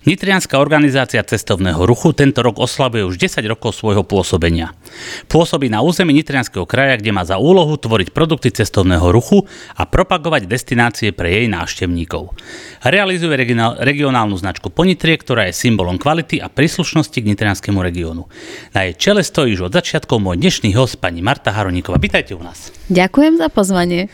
Nitrianska organizácia cestovného ruchu tento rok oslavuje už 10 rokov svojho pôsobenia. Pôsobí na území Nitrianskeho kraja, kde má za úlohu tvoriť produkty cestovného ruchu a propagovať destinácie pre jej návštevníkov. Realizuje regionálnu značku Ponitrie, ktorá je symbolom kvality a príslušnosti k nitrianskemu regiónu. Na jej čele stojí už od začiatkov môj dnešný host, pani Marta Haroníková. Vítajte u nás. Ďakujem za pozvanie.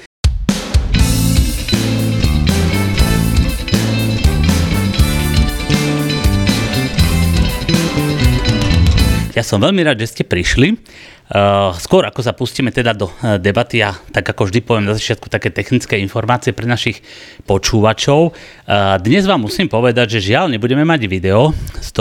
Ja som veľmi rád, že ste prišli. Skôr ako sa pustíme teda do debaty, ja tak ako vždy poviem na začiatku také technické informácie pre našich počúvačov. Dnes vám musím povedať, že žiaľ nebudeme mať video z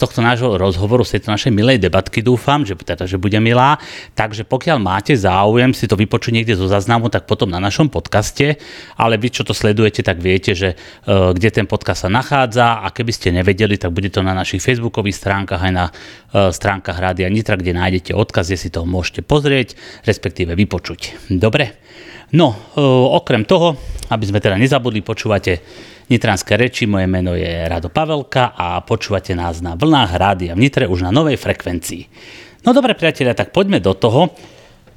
tohto nášho rozhovoru, z tejto našej milej debatky, dúfam, že bude milá. Takže pokiaľ máte záujem si to vypočuť niekde zo záznamu, tak potom na našom podcaste, ale vy, čo to sledujete, tak viete, že kde ten podcast sa nachádza, a keby ste nevedeli, tak bude to na našich facebookových stránkach aj na stránkach Rádia Nitra, kde nájdete odkaz, kde si to môžete pozrieť, respektíve vypočuť. Dobre? No, okrem toho, aby sme teda nezabudli, počúvate Nitrianske reči, moje meno je Rado Pavelka a počúvate nás na vlnách Rádia v Nitre už na novej frekvencii. No dobre priatelia, tak poďme do toho.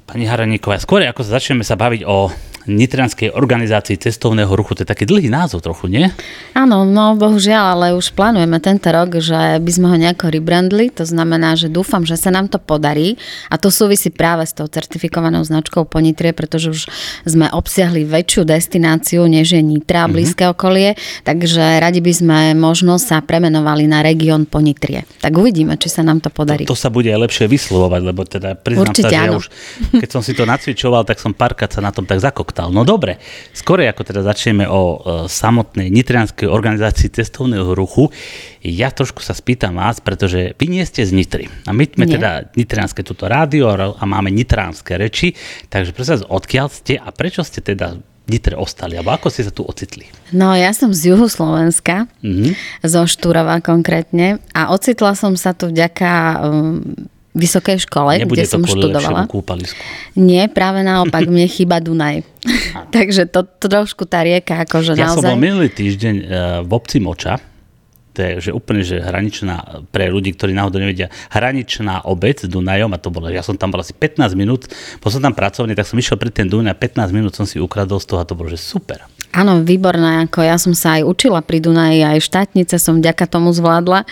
Pani Haroníková, skôr ako začneme sa baviť o Nitrianskej organizácii cestovného ruchu, to je taký dlhý názov trochu, nie? Áno, no bohužiaľ, ale už plánujeme tento rok, že by sme ho nejako rebrandli, to znamená, že dúfam, že sa nám to podarí, a to súvisí práve s tou certifikovanou značkou Ponitrie, pretože už sme obsiahli väčšiu destináciu, než je Nitra, blízke okolie, takže radi by sme možno sa premenovali na región Ponitrie. Tak uvidíme, či sa nám to podarí. To sa bude lepšie vyslovovať, lebo teda priznám sa, že ja už, keď som si to nacvičoval, tak som párkrát sa na tom tak zakoktal. No dobre, skôr ako teda začneme o samotnej Nitrianskej organizácii cestovného ruchu, ja trošku sa spýtam vás, pretože vy nie ste z Nitry. A my sme teda nitrianske tuto rádio a máme nitrianske reči, takže prosím, odkiaľ ste a prečo ste teda Nitre ostali, alebo ako ste sa tu ocitli? No, ja som z juhu Slovenska, zo Štúrova konkrétne, a ocitla som sa tu vďaka vysokej škole, nebude kde som študovala. Nie, práve naopak, mne chýba Dunaj. Takže to trošku tá rieka, akože ja naozaj. Ja som bol minulý týždeň v obci Moča, to je že úplne že hraničná, pre ľudí, ktorí náhodou nevedia, hraničná obec s Dunajom, a to bolo, ja som tam bol asi 15 minút, bo som tam pracovne, tak som išiel pri ten Dunaj, 15 minút som si ukradol z toho, a to bolo že super. Áno, výborné, ako ja som sa aj učila pri Dunaji, aj štátnice som vďaka tomu zvládla,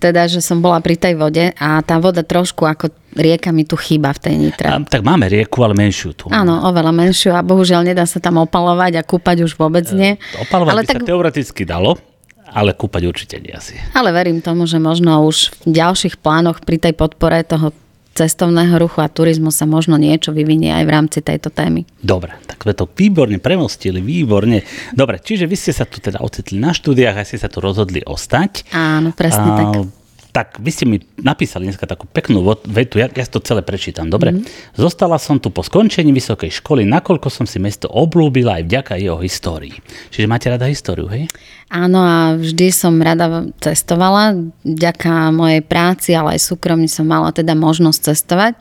teda, že som bola pri tej vode, a tá voda trošku ako rieka mi tu chýba v tej Nitre. Tak máme rieku, ale menšiu tu. Áno, oveľa menšiu, a bohužiaľ nedá sa tam opalovať a kúpať už vôbec nie. Opalovať ale by tak sa teoreticky dalo, ale kúpať určite nie asi. Ale verím tomu, že možno už v ďalších plánoch pri tej podpore toho cestovného ruchu a turizmu sa možno niečo vyvinie aj v rámci tejto témy. Dobre, tak sme to výborne premostili, výborne. Dobre, čiže vy ste sa tu teda ocitli na štúdiách a ste sa tu rozhodli ostať. Áno, presne tak. Tak vy ste mi napísali dneska takú peknú vetu, ja to celé prečítam, dobre? Zostala som tu po skončení vysokej školy, nakoľko som si mesto obľúbila aj vďaka jeho histórii. Čiže máte rada históriu, hej? Áno, a vždy som rada cestovala. Vďaka mojej práci, ale aj súkromne som mala teda možnosť cestovať.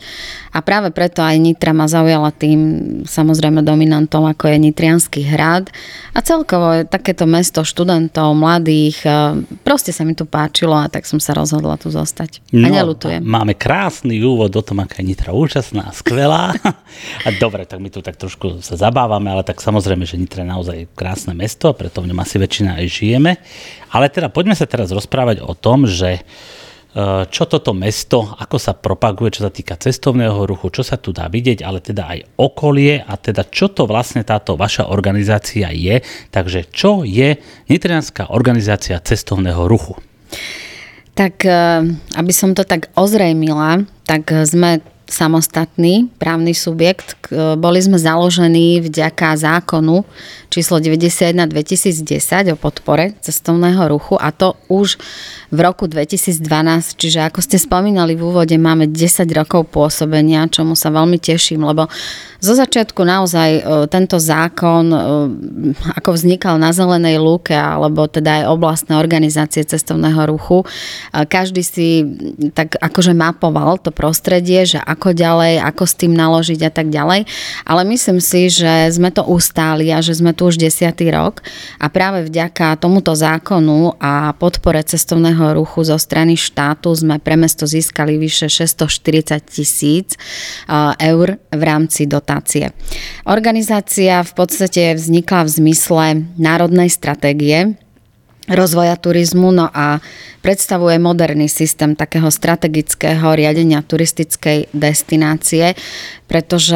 A práve preto aj Nitra ma zaujala tým, samozrejme, dominantom, ako je Nitriansky hrad. A celkovo je takéto mesto študentov, mladých. Proste sa mi tu páčilo, a tak som sa rozhodla tu zostať. A neľutujem. Máme krásny úvod o tom, aká je Nitra úžasná, skvelá. A dobre, tak my tu tak trošku sa zabávame, ale tak samozrejme, že Nitra je naozaj krásne mesto, preto v ňom asi väčšina aj žijeme, ale teda poďme sa teraz rozprávať o tom, že čo toto mesto, ako sa propaguje, čo sa týka cestovného ruchu, čo sa tu dá vidieť, ale teda aj okolie, a teda čo to vlastne táto vaša organizácia je, takže čo je Nitrianská organizácia cestovného ruchu? Tak, aby som to tak ozrejmila, tak sme samostatný právny subjekt. Boli sme založení vďaka zákonu číslo 91/2010 o podpore cestovného ruchu, a to už v roku 2012. Čiže ako ste spomínali v úvode, máme 10 rokov pôsobenia, čomu sa veľmi teším, lebo zo začiatku naozaj tento zákon ako vznikal na zelenej lúke, alebo teda aj oblastné organizácie cestovného ruchu. Každý si tak akože mapoval to prostredie, že ako ďalej, ako s tým naložiť a tak ďalej. Ale myslím si, že sme to ustáli a že sme tu už 10. rok a práve vďaka tomuto zákonu a podpore cestovného ruchu zo strany štátu sme pre mesto získali vyše 640 000 eur v rámci dotácie. Organizácia v podstate vznikla v zmysle národnej stratégie rozvoja turizmu, no a predstavuje moderný systém takého strategického riadenia turistickej destinácie, pretože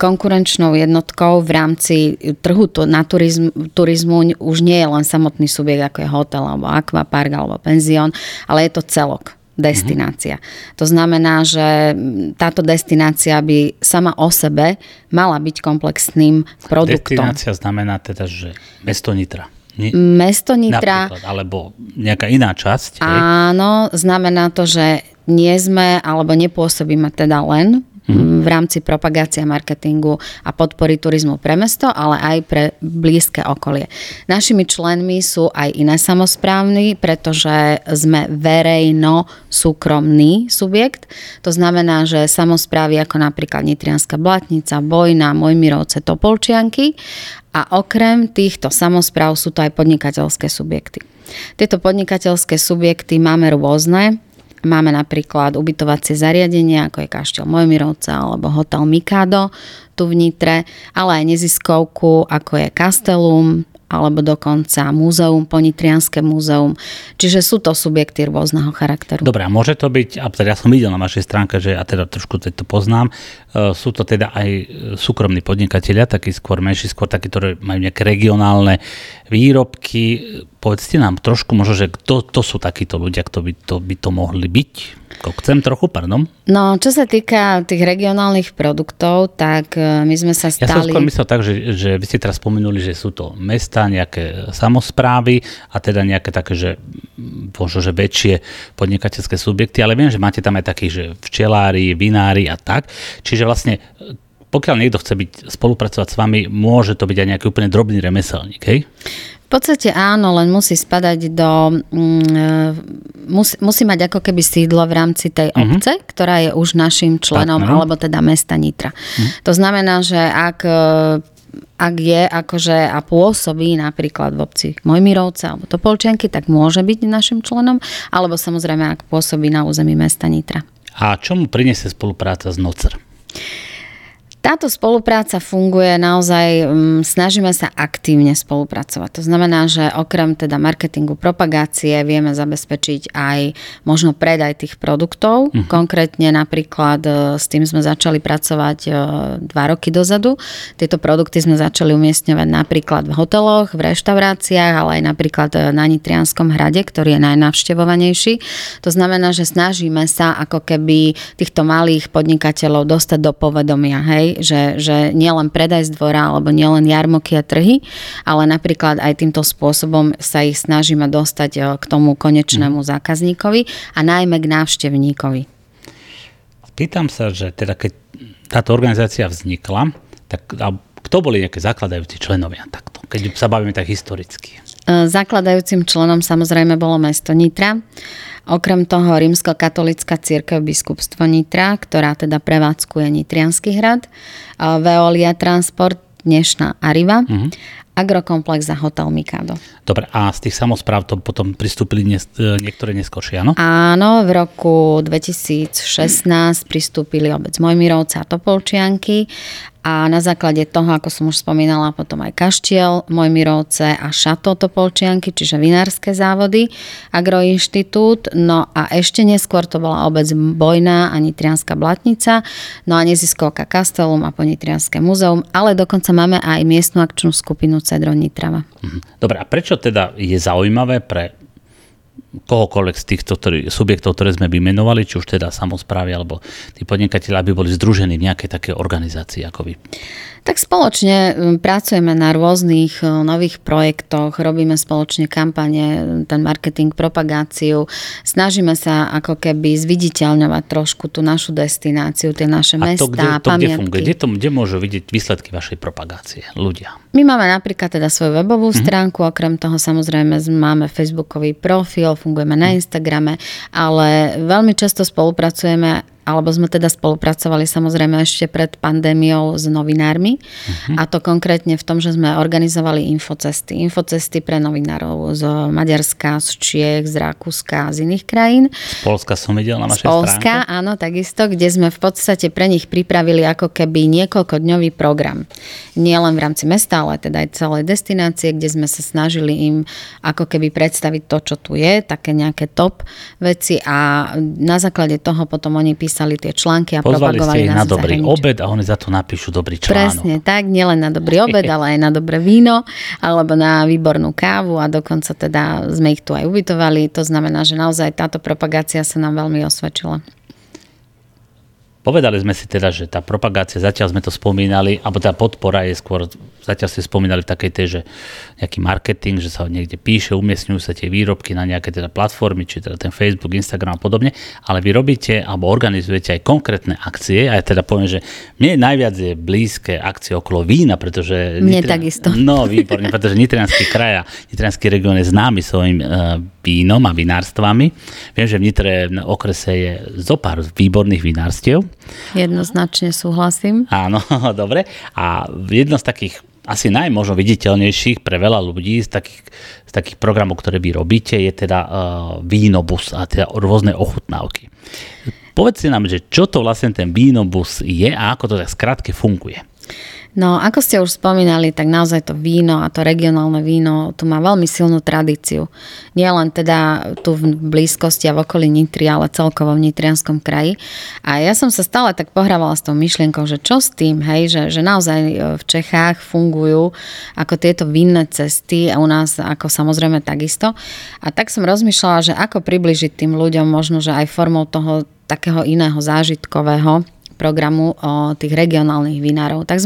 konkurenčnou jednotkou v rámci trhu na turizmu už nie je len samotný subjekt, ako je hotel, alebo akvapark, alebo penzión, ale je to celok. Destinácia. To znamená, že táto destinácia by sama o sebe mala byť komplexným produktom. Destinácia znamená teda, že mesto Nitra. Mesto Nitra. Alebo nejaká iná časť. Áno, znamená to, že nie sme, alebo nepôsobíme teda len v rámci propagácie marketingu a podpory turizmu pre mesto, ale aj pre blízke okolie. Našimi členmi sú aj iné samosprávni, pretože sme verejno-súkromný subjekt. To znamená, že samosprávy ako napríklad Nitrianska Blatnica, Bojná, Mojmírovce, Topoľčianky a okrem týchto samospráv sú to aj podnikateľské subjekty. Tieto podnikateľské subjekty máme rôzne. Máme napríklad ubytovacie zariadenia, ako je Kaštel Mojmírovce alebo Hotel Mikado tu v Nitre, ale aj neziskovku, ako je Castellum alebo dokonca múzeum, Ponitrianské múzeum. Čiže sú to subjekty rôzneho charakteru. Dobre, a môže to byť, a teda ja som videl na vašej stránke, že ja teda trošku to poznám, sú to teda aj súkromní podnikatelia, takí skôr menší, skôr takí, ktorí majú nejaké regionálne výrobky. Povedzte nám trošku možno, že kto to sú takíto ľudia, kto by to mohli byť? Chcem trochu, pardon. No, čo sa týka tých regionálnych produktov, tak my sme sa stali... Ja som skôr myslel tak, že vy ste teraz spomenuli, že sú to mestá, nejaké samosprávy a teda nejaké také, že možno, že väčšie podnikateľské subjekty, ale viem, že máte tam aj takých, že včelári, vinári a tak. Čiže vlastne, pokiaľ niekto chce byť spolupracovať s vami, môže to byť aj nejaký úplne drobný remeselník, hej? V podstate áno, len musí spadať do... Musí mať ako keby sídlo v rámci tej obce, ktorá je už našim členom, alebo teda mesta Nitra. To znamená, že ak je akože a pôsobí napríklad v obci Mojmírovce alebo Topoľčianky, tak môže byť našim členom, alebo samozrejme, ak pôsobí na území mesta Nitra. A čo mu priniesie spolupráca s NOCR? Táto spolupráca funguje naozaj, snažíme sa aktívne spolupracovať. To znamená, že okrem teda marketingu, propagácie vieme zabezpečiť aj možno predaj tých produktov. Konkrétne napríklad s tým sme začali pracovať 2 roky dozadu. Tieto produkty sme začali umiestňovať napríklad v hoteloch, v reštauráciách, ale aj napríklad na Nitrianskom hrade, ktorý je najnavštevovanejší. To znamená, že snažíme sa ako keby týchto malých podnikateľov dostať do povedomia, hej? Že nielen predaj z dvora alebo nielen jarmoky a trhy, ale napríklad aj týmto spôsobom sa ich snažíme dostať k tomu konečnému zákazníkovi a najmä k návštevníkovi. Pýtam sa, že teda keď táto organizácia vznikla, tak kto boli nejaké zakladajúci členovia takto, keď sa bavíme tak historicky? Zakladajúcim členom samozrejme bolo mesto Nitra. Okrem toho Rímskokatolícka cirkev Biskupstvo Nitra, ktorá teda prevádzkuje Nitriansky hrad, Veolia Transport, dnešná Ariva, Agrokomplex a Hotel Mikado. Dobre, a z tých samospráv to potom pristúpili niektoré neskôršie, áno? Áno, v roku 2016 pristúpili obec Mojmírovce a Topoľčianky a na základe toho, ako som už spomínala, potom aj Kaštiel, Mojmírovce a Šato Topoľčianky, čiže vinárske závody, Agroinštitút, no a ešte neskôr to bola obec Bojná a Nitrianska Blatnica, no a neziskovka Castellum a Ponitrianské múzeum, ale dokonca máme aj miestnu akčnú skupinu Cedro Nitrava. Dobre, a prečo teda je zaujímavé pre kohokoľvek z týchto subjektov, ktoré sme vymenovali, či už teda samosprávy alebo tí podnikatelia, aby boli združení v nejakej takej organizácii ako vy? Tak spoločne pracujeme na rôznych nových projektoch, robíme spoločne kampane, ten marketing, propagáciu, snažíme sa ako keby zviditeľňovať trošku tú našu destináciu, tie naše mestá, pamiatky. A to kde funguje? Kde môžu vidieť výsledky vašej propagácie ľudia? My máme napríklad teda svoju webovú stránku, okrem toho samozrejme máme facebookový profil, fungujeme na Instagrame, ale veľmi často spolupracujeme alebo sme teda spolupracovali samozrejme ešte pred pandémiou s novinármi. A to konkrétne v tom, že sme organizovali infocesty. Infocesty pre novinárov z Maďarska, z Čiech, z Rakúska, z iných krajín. Z Poľska som videl na vašej stránke. Z Poľska, áno, takisto, kde sme v podstate pre nich pripravili ako keby niekoľkodňový program. Nie len v rámci mesta, ale teda aj celej destinácie, kde sme sa snažili im ako keby predstaviť to, čo tu je, také nejaké top veci a na základe toho potom oni písali tie články a pozvali propagovali nás na dobrý obed a oni za to napíšu dobrý článok. Presne tak, nielen na dobrý obed, ale aj na dobré víno alebo na výbornú kávu a dokonca teda sme ich tu aj ubytovali. To znamená, že naozaj táto propagácia sa nám veľmi osvedčila. Povedali sme si teda, že tá propagácia, zatiaľ sme to spomínali, alebo tá podpora je skôr, zatiaľ ste spomínali v takej tej, že nejaký marketing, že sa niekde píše, umiestňujú sa tie výrobky na nejaké teda platformy, či teda ten Facebook, Instagram a podobne, ale vy robíte alebo organizujete aj konkrétne akcie a ja teda poviem, že mne najviac je blízke akcie okolo vína, pretože... Mne takisto. No, výborné, pretože Nitriansky kraj a Nitriansky región je známy svojim vínom a vinárstvami. Viem, že v Nitre v okrese je zopár výborných vinárstiev. Jednoznačne súhlasím. Áno, dobre. A jedno z takých asi najmožno viditeľnejších pre veľa ľudí z takých programov, ktoré vy robíte, je teda vínobus a teda rôzne ochutnávky. Povedz si nám, že čo to vlastne ten vínobus je a ako to tak skrátke funguje. No, ako ste už spomínali, tak naozaj to víno a to regionálne víno tu má veľmi silnú tradíciu. Nie len teda tu v blízkosti a v okolí Nitry, ale celkovo v Nitrianskom kraji. A ja som sa stále tak pohrávala s tou myšlienkou, že čo s tým, hej, že naozaj v Čechách fungujú ako tieto vinné cesty a u nás ako samozrejme takisto. A tak som rozmýšľala, že ako približiť tým ľuďom možno, že aj formou toho takého iného zážitkového programu o tých regionálnych vinárov. Tak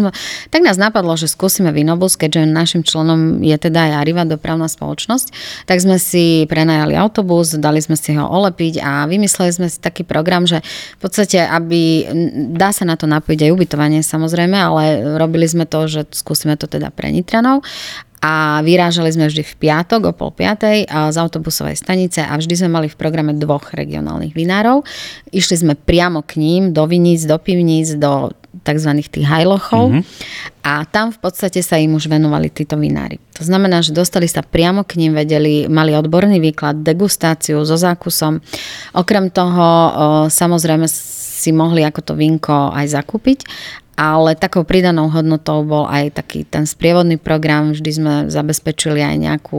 nás napadlo, že skúsime Vínobus, keďže našim členom je teda aj Ariva, dopravná spoločnosť. Tak sme si prenajali autobus, dali sme si ho olepiť a vymysleli sme si taký program, že v podstate, aby dá sa na to napojiť aj ubytovanie samozrejme, ale robili sme to, že skúsime to teda pre Nitranov. A vyrážali sme vždy v piatok o 4:30 z autobusovej stanice a vždy sme mali v programe 2 regionálnych vinárov. Išli sme priamo k ním, do viníc, do pivníc, do takzvaných tých hajlochov a tam v podstate sa im už venovali títo vinári. To znamená, že dostali sa priamo k ním, vedeli, mali odborný výklad, degustáciu so zákusom. Okrem toho samozrejme si mohli ako to vínko aj zakúpiť, ale takou pridanou hodnotou bol aj taký ten sprievodný program. Vždy sme zabezpečili aj nejakú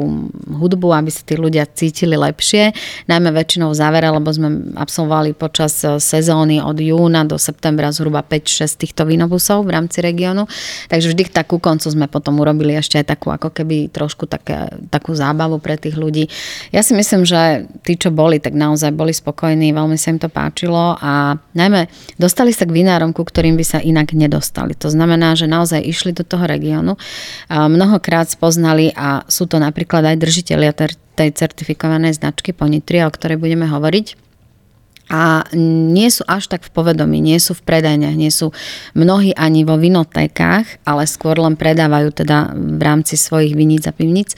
hudbu, aby sa tí ľudia cítili lepšie. Najmä väčšinou v závere, lebo sme absolvovali počas sezóny od júna do septembra zhruba 5-6 týchto vínobusov v rámci regiónu. Takže vždy ku koncu sme potom urobili ešte aj takú ako keby trošku takú zábavu pre tých ľudí. Ja si myslím, že tí, čo boli, tak naozaj boli spokojní, veľmi sa im to páčilo a najmä dostali sa k vinárom, ku ktorým by sa inak nedostali. To znamená, že naozaj išli do toho regiónu, mnohokrát spoznali a sú to napríklad aj držitelia tej certifikovanej značky Ponitrie, o ktorej budeme hovoriť. A nie sú až tak v povedomí, nie sú v predajniach, nie sú mnohí ani vo vinotékách, ale skôr len predávajú teda v rámci svojich viníc a pivníc.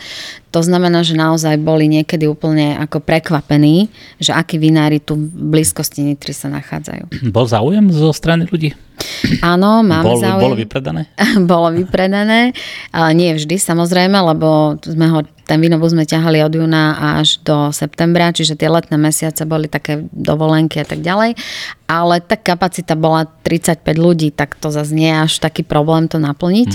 To znamená, že naozaj boli niekedy úplne ako prekvapení, že akí vinári tu v blízkosti Nitry sa nachádzajú. Bol záujem zo strany ľudí? Áno, máme záujem. Bolo vypredané? Bolo vypredané, ale nie vždy samozrejme, lebo ten vínobus sme ťahali od júna až do septembra, čiže tie letné mesiace boli také dovolenky a tak ďalej. Ale tá kapacita bola 35 ľudí, tak to zase nie je až taký problém to naplniť.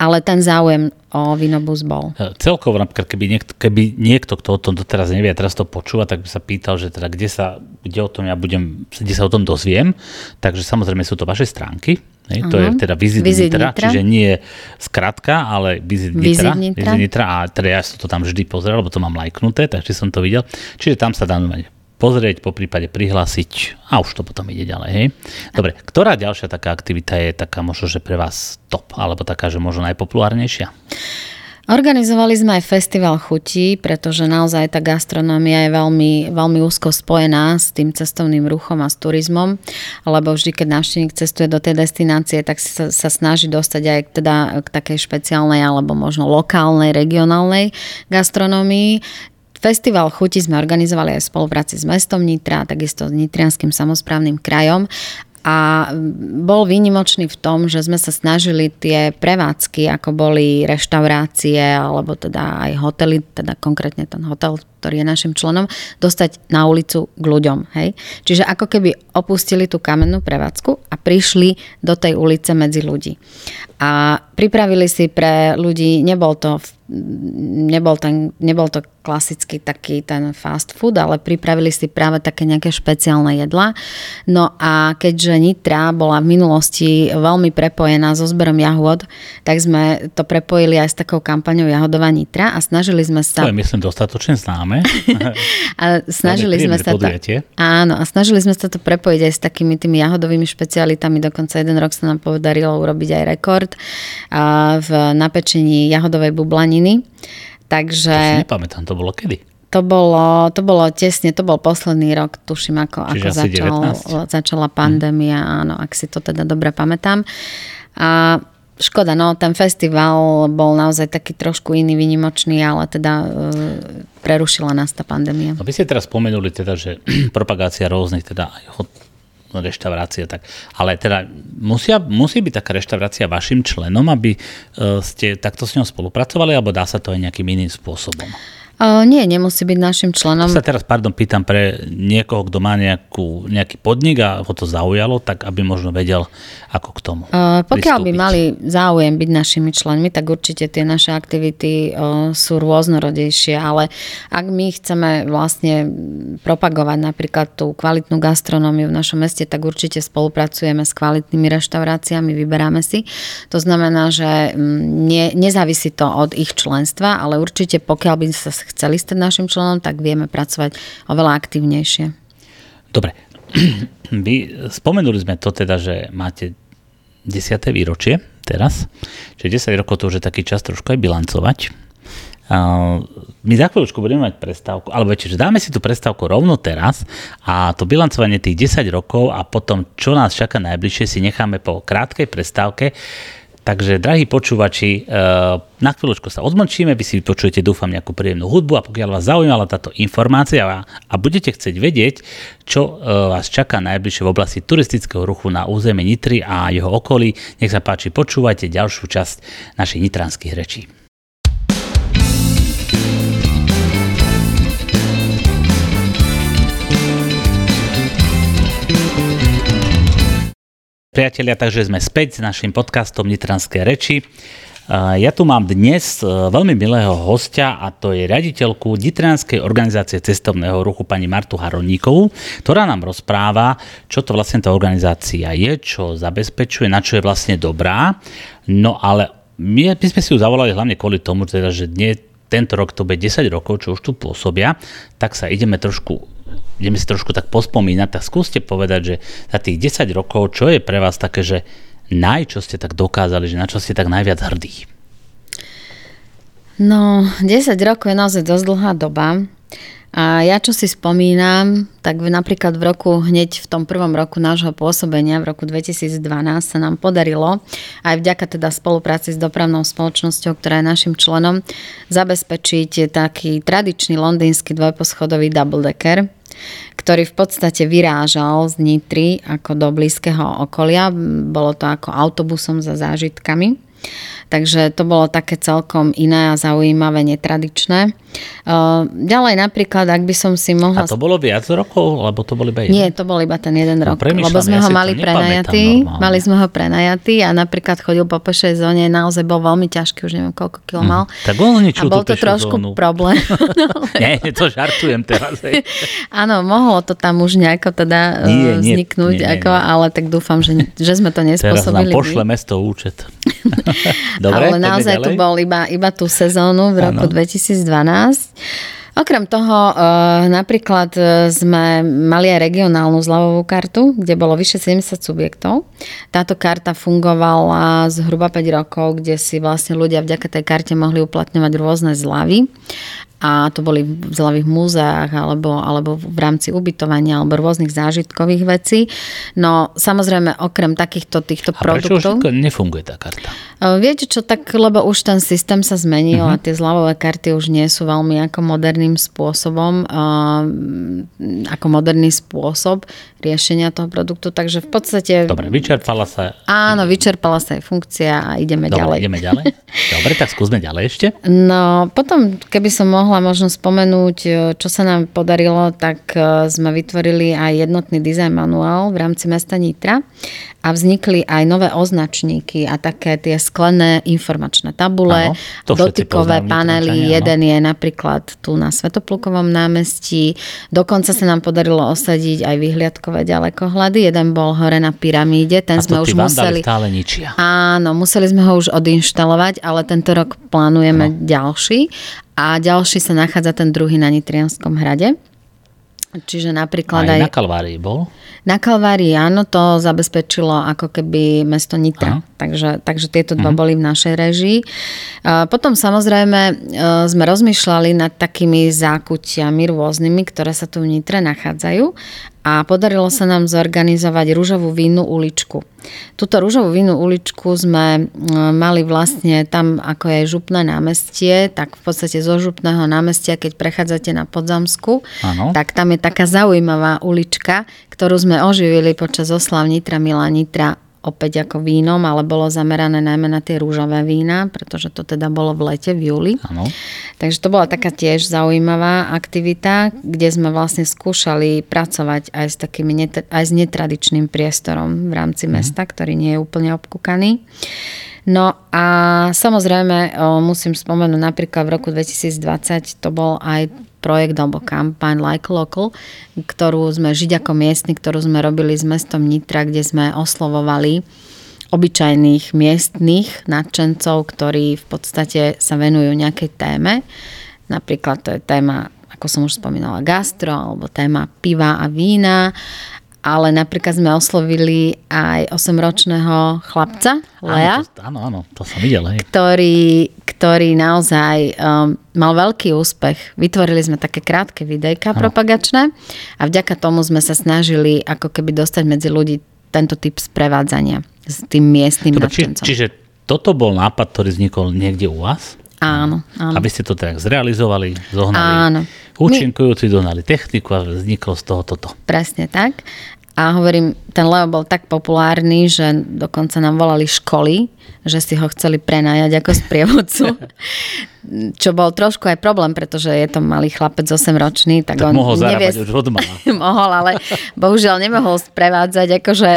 Ale ten záujem o vínobus bol. Celkovo, napríklad, keby niekto, kto o tom doteraz nevie, teraz to počúva, tak by sa pýtal, že teda kde sa o tom dozviem. Takže samozrejme sú to vaše stránky. To je teda Visit Nitra, čiže nie skratka, ale Visit Nitra. A teda ja som to tam vždy pozeral, lebo to mám lajknuté, takže som to videl. Čiže tam sa dá pozrieť, poprípade prihlásiť a už to potom ide ďalej, hej? Dobre, ktorá ďalšia taká aktivita je taká možno, že pre vás top, alebo taká, že možno najpopulárnejšia? Organizovali sme aj festival chutí, pretože naozaj tá gastronómia je veľmi, veľmi úzko spojená s tým cestovným ruchom a s turizmom, lebo vždy, keď návštevník cestuje do tej destinácie, tak sa snaží dostať aj teda k takej špeciálnej alebo možno lokálnej, regionálnej gastronómii. Festival chuti sme organizovali aj v spolupráci s mestom Nitra, takisto s Nitrianskym samosprávnym krajom. A bol výnimočný v tom, že sme sa snažili tie prevádzky, ako boli reštaurácie alebo teda aj hotely, teda konkrétne ten hotel, ktorý je našim členom, dostať na ulicu k ľuďom. Hej? Čiže ako keby opustili tú kamennú prevádzku a prišli do tej ulice medzi ľudí. A pripravili si pre ľudí, nebol to klasicky taký ten fast food, ale pripravili si práve také nejaké špeciálne jedlá. No a keďže Nitra bola v minulosti veľmi prepojená so zberom jahôd, tak sme to prepojili aj s takou kampaňou Jahodová Nitra a snažili sme sa... To je, myslím, dostatočne známe. A snažili sme sa to... Áno, a snažili sme sa to prepojiť aj s takými tými jahodovými špecialitami. Dokonca jeden rok sa nám podarilo urobiť aj rekord v napečení jahodovej bublaniny. Takže... To si nepamätám, to bolo kedy? To bolo tesne, to bol posledný rok, tuším, ako začala pandémia, áno, ak si to teda dobre pamätám. A škoda, no, ten festival bol naozaj taký trošku iný, výnimočný, ale teda prerušila nás tá pandémia. No, vy ste teraz spomenuli teda, že propagácia rôznych, teda aj reštaurácie, tak. Ale teda musí byť taká reštaurácia vašim členom, aby ste takto s ňou spolupracovali, alebo dá sa to aj nejakým iným spôsobom? Nie, nemusí byť našim členom. To sa teraz, pýtam pre niekoho, kto má nejaký podnik a ho to zaujalo, tak aby možno vedel, ako k tomu pokiaľ pristúpiť. By mali záujem byť našimi členmi, tak určite tie naše aktivity sú rôznorodejšie, ale ak my chceme vlastne propagovať napríklad tú kvalitnú gastronómiu v našom meste, tak určite spolupracujeme s kvalitnými reštauráciami, vyberáme si. To znamená, že nezávisí to od ich členstva, ale určite pokiaľ by sa chceli ste našim členom, tak vieme pracovať oveľa aktívnejšie. Dobre. Vy spomenuli sme to teda, že máte 10. výročie teraz, čiže 10 rokov to už je taký čas trošku aj bilancovať. My za chvíľučku budeme mať prestávku, alebo čiže dáme si tú prestávku rovno teraz a to bilancovanie tých 10 rokov a potom, čo nás čaká najbližšie, si necháme po krátkej prestávke. Takže, drahí počúvači, na chvíľočku sa odmlčíme, vy si vypočujete, dúfam, nejakú príjemnú hudbu a pokiaľ vás zaujímala táto informácia a budete chcieť vedieť, čo vás čaká najbližšie v oblasti turistického ruchu na území Nitry a jeho okolí, nech sa páči, počúvajte ďalšiu časť našich nitrianskych rečí. Priatelia, takže sme späť s našim podcastom Nitrianske reči. Ja tu mám dnes veľmi milého hostia a to je riaditeľku Nitrianskej organizácie cestovného ruchu pani Martu Haroníkovú, ktorá nám rozpráva, čo to vlastne tá organizácia je, čo zabezpečuje, na čo je vlastne dobrá. No ale my sme si ju zavolali hlavne kvôli tomu, teda, že dnes, tento rok to bude 10 rokov, čo už tu pôsobia, tak sa ideme si trošku tak pospomínať, tak skúste povedať, že za tých 10 rokov, čo je pre vás také, že čo ste tak dokázali, že na čo ste tak najviac hrdí? No, 10 rokov je naozaj dosť dlhá doba. A ja, čo si spomínam, tak napríklad v tom prvom roku nášho pôsobenia, v roku 2012 sa nám podarilo, aj vďaka teda spolupráci s dopravnou spoločnosťou, ktorá je našim členom, zabezpečiť taký tradičný londýnsky dvojposchodový double-decker, ktorý v podstate vyrážal z Nitry ako do blízkeho okolia. Bolo to ako autobusom za zážitkami. Takže to bolo také celkom iné a zaujímavé, netradičné. Ďalej napríklad, ak by som si mohla... A to bolo viac rokov? Alebo to bol iba jeden? Nie, to bol iba ten jeden rok. Lebo sme ho mali sme ho prenajatý a napríklad chodil po pešej zóne, naozaj bol veľmi ťažký, už neviem koľko kilo mal. Tak a bol to trošku zónu. Problém. Nie, to žartujem teraz. Áno, mohlo to tam už nejako teda vzniknúť, ale tak dúfam, že sme to nespôsobili. Teraz nám pošle mesto účet. Dobre, ale naozaj to bol iba tú sezónu v roku 2012. Okrem toho napríklad sme mali aj regionálnu zľavovú kartu, kde bolo vyše 70 subjektov. Táto karta fungovala zhruba 5 rokov, kde si vlastne ľudia vďaka tej karte mohli uplatňovať rôzne zľavy. a to boli v zľavých múzeách alebo v rámci ubytovania alebo rôznych zážitkových vecí. No samozrejme okrem takýchto produktov. A prečo už nefunguje tá karta? Viete čo, tak lebo už ten systém sa zmenil a tie zľavové karty už nie sú veľmi ako moderným spôsobom ako moderný spôsob riešenia toho produktu, takže v podstate... Dobre, vyčerpala sa... Áno, vyčerpala sa aj funkcia a ideme ďalej. Dobre, tak skúsme ďalej ešte. No, potom, keby som mohla možno spomenúť, čo sa nám podarilo, tak sme vytvorili aj jednotný dizajn manuál v rámci mesta Nitra a vznikli aj nové označníky a také tie sklené informačné tabule, dotykové panely. Jeden je napríklad tu na Svätoplukovom námestí. Dokonca sa nám podarilo osadiť aj vyhliadkové ďalekohľady. Jeden bol hore na pyramíde, ten sme už museli. Áno, museli sme ho už odinštalovať, ale tento rok plánujeme ďalší. A ďalší sa nachádza ten druhý na Nitrianskom hrade. Čiže napríklad aj na Kalvárii bol? Na Kalvárii, áno, to zabezpečilo ako keby mesto Nitra. Takže tieto dva boli v našej režii. Potom samozrejme sme rozmýšľali nad takými zákutiami rôznymi, ktoré sa tu v Nitre nachádzajú. A podarilo sa nám zorganizovať rúžovú vínu uličku. Túto rúžovú vínu uličku sme mali vlastne tam, ako je Župné námestie, tak v podstate zo Župného námestia, keď prechádzate na Podzamsku, tak tam je taká zaujímavá ulička, ktorú sme oživili počas oslav Nitra, Milá Nitra, opäť ako vínom, ale bolo zamerané najmä na tie rúžové vína, pretože to teda bolo v lete, v júli. Ano. Takže to bola taká tiež zaujímavá aktivita, kde sme vlastne skúšali pracovať aj s takými aj s netradičným priestorom v rámci mesta, ktorý nie je úplne obkúkaný. No a samozrejme musím spomenúť, napríklad v roku 2020 to bol aj projekt alebo kampaň Like Local, ktorú sme Žiť ako miestni, ktorú sme robili s mestom Nitra, kde sme oslovovali obyčajných miestnych nadšencov, ktorí v podstate sa venujú nejakej téme. Napríklad to je téma, ako som už spomínala, gastro, alebo téma piva a vína. Ale napríklad sme oslovili aj 8-ročného chlapca, Lea. Áno, to som videl. Ktorý naozaj mal veľký úspech. Vytvorili sme také krátke videjka propagačné a vďaka tomu sme sa snažili ako keby dostať medzi ľudí tento typ sprevádzania s tým miestnym nadšencom. Čiže toto bol nápad, ktorý vznikol niekde u vás? Áno. Aby ste to tak zrealizovali, zohnali účinkujúci, zohnali techniku a vzniklo z toho toto. Presne tak. A hovorím, ten Leo bol tak populárny, že dokonca nám volali školy, že si ho chceli prenajať ako sprievodcu. Čo bol trošku aj problém, pretože je to malý chlapec 8-ročný, tak on mohol zarábať už od mala. Mohol, ale bohužiaľ nemohol sprevádzať akože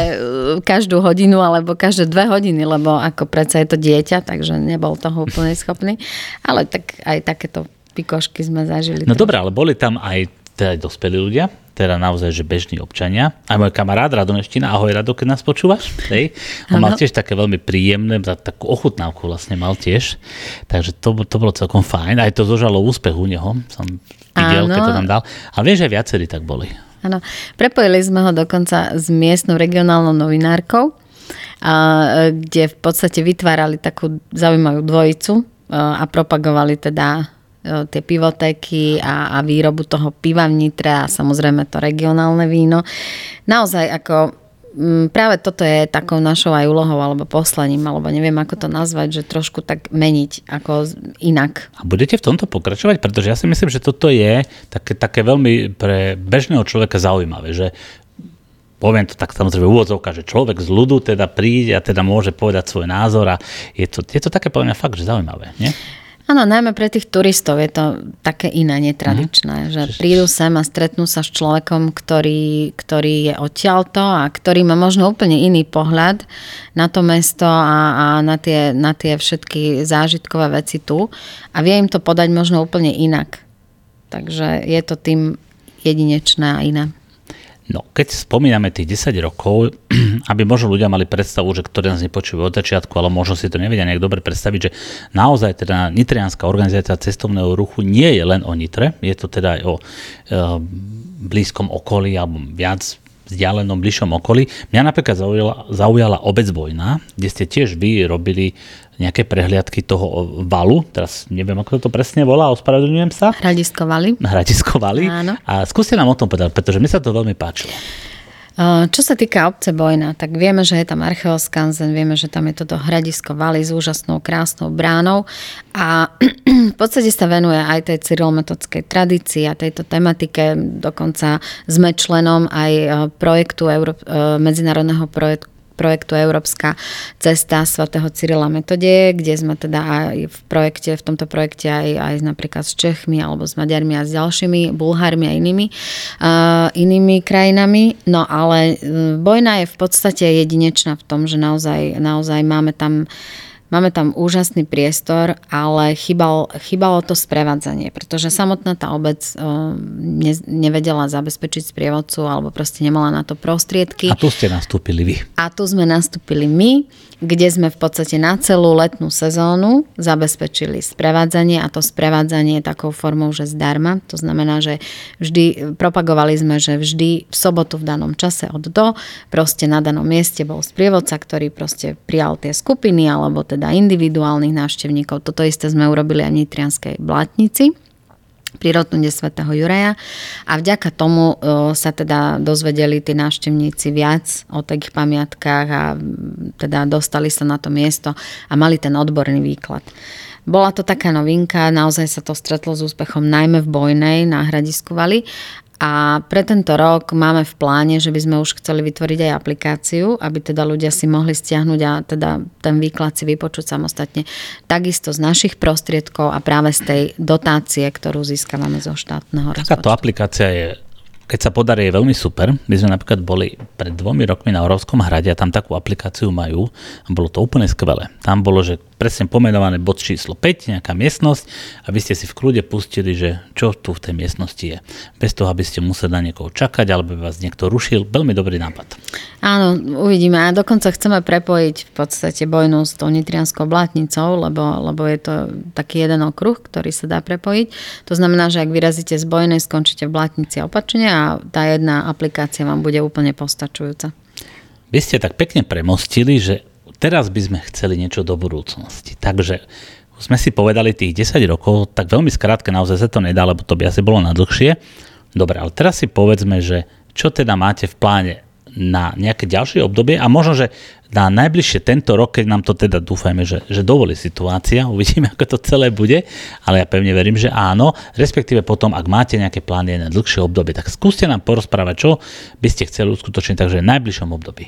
každú hodinu alebo každé 2 hodiny, lebo ako predsa je to dieťa, takže nebol toho úplne schopný. Ale tak aj takéto pikošky sme zažili. No dobré, ale boli tam aj teda dospelí ľudia, teda naozaj, že bežní občania. Aj môj kamarát Rado Neština, ahoj Rado, keď nás počúvaš. Hej. On mal tiež také veľmi príjemné, takú ochutnávku vlastne mal tiež. Takže to bolo celkom fajn. Aj to zožalo úspech u neho. Som videl, keď to tam dal. A vieš, že viacerí tak boli. Áno. Prepojili sme ho dokonca s miestnou regionálnou novinárkou, kde v podstate vytvárali takú zaujímavú dvojicu a propagovali teda tie pivotéky a výrobu toho piva v Nitre a samozrejme to regionálne víno. Naozaj ako práve toto je takou našou aj úlohou alebo poslaním, alebo neviem ako to nazvať, že trošku tak meniť ako inak. A budete v tomto pokračovať? Pretože ja si myslím, že toto je také veľmi pre bežného človeka zaujímavé, že poviem to tak samozrejme úvodzovka, že človek z ľudu teda príde a teda môže povedať svoj názor a je to také poviem fakt, že zaujímavé, nie? Áno, najmä pre tých turistov je to také iné, netradičné, že prídu sem a stretnú sa s človekom, ktorý je odtiaľto a ktorý má možno úplne iný pohľad na to mesto a na tie všetky zážitkové veci tu a vie im to podať možno úplne inak. Takže je to tým jedinečné a iné. No, keď spomíname tých 10 rokov, aby možno ľudia mali predstavu, že ktorý nás nepočúva od začiatku, ale možno si to nevedia nejak dobre predstaviť, že naozaj teda Nitrianská organizácia cestovného ruchu nie je len o Nitre, je to teda aj o blízkom okolí alebo viac vzdialenom, bližšom okolí. Mňa napríklad zaujala obec Bojná, kde ste tiež vy robili nejaké prehliadky toho valu. Teraz neviem, ako to presne volá, ospravedlňujem sa. Hradisko Valy. Áno. A skúste nám o tom povedať, pretože mi sa to veľmi páčilo. Čo sa týka obce Bojná, tak vieme, že je tam archeoskanzen, vieme, že tam je toto Hradisko Valy s úžasnou, krásnou bránou a v podstate sa venuje aj tej cyrilometockej tradícii a tejto tematike. Dokonca sme členom aj projektu medzinárodného projektu Európska cesta svätého Cyrila Metodeje, kde sme teda aj v tomto projekte aj napríklad s Čechmi alebo s Maďarmi a s ďalšími Bulhármi a inými krajinami. No ale Bojná je v podstate jedinečná v tom, že naozaj máme tam úžasný priestor, ale chýbalo to sprevádzanie, pretože samotná tá obec nevedela zabezpečiť sprievodcu alebo proste nemala na to prostriedky. A tu ste nastúpili vy. A tu sme nastúpili my, kde sme v podstate na celú letnú sezónu zabezpečili sprevádzanie a to sprevádzanie je takou formou, že zdarma. To znamená, že vždy propagovali sme, že vždy v sobotu v danom čase od do proste na danom mieste bol sprievodca, ktorý proste prijal tie skupiny alebo teda individuálnych návštevníkov. Toto isté sme urobili aj v Nitrianskej Blatnici pri rotunde svätého Juraja a vďaka tomu sa teda dozvedeli tí návštevníci viac o tých pamiatkách a teda dostali sa na to miesto a mali ten odborný výklad. Bola to taká novinka, naozaj sa to stretlo s úspechom najmä v Bojnej na Hradisku Valy. A pre tento rok máme v pláne, že by sme už chceli vytvoriť aj aplikáciu, aby teda ľudia si mohli stiahnuť a teda ten výklad si vypočuť samostatne. Takisto z našich prostriedkov a práve z tej dotácie, ktorú získavame zo štátneho rozpočtu. Takáto aplikácia je, keď sa podarí, je veľmi super. My sme napríklad boli pred 2 rokmi na Orovskom hrade a tam takú aplikáciu majú a bolo to úplne skvelé. Tam bolo, že presne pomenované bod číslo 5, nejaká miestnosť a vy ste si v kľude pustili, že čo tu v tej miestnosti je. Bez toho, aby ste museli na niekoho čakať, alebo by vás niekto rušil. Veľmi dobrý nápad. Áno, uvidíme. A dokonca chceme prepojiť v podstate Bojnú s tou Nitrianskou Blatnicou, lebo je to taký jeden okruh, ktorý sa dá prepojiť. To znamená, že ak vyrazíte z Bojnej, skončíte v Blatnici opačne a tá jedna aplikácia vám bude úplne postačujúca. Vy ste tak pekne premostili, že teraz by sme chceli niečo do budúcnosti. Takže sme si povedali tých 10 rokov, tak veľmi skrátke naozaj sa to nedá, lebo to by asi bolo na dlhšie. Dobre, ale teraz si povedzme, že čo teda máte v pláne na nejaké ďalšie obdobie a možno, že na najbližšie tento rok, keď nám to teda dúfajme, že dovolí situácia, uvidíme, ako to celé bude, ale ja pevne verím, že áno, respektíve potom, ak máte nejaké plány na dlhšie obdobie, tak skúste nám porozprávať, čo by ste chceli uskutočniť takže v najbližšom období.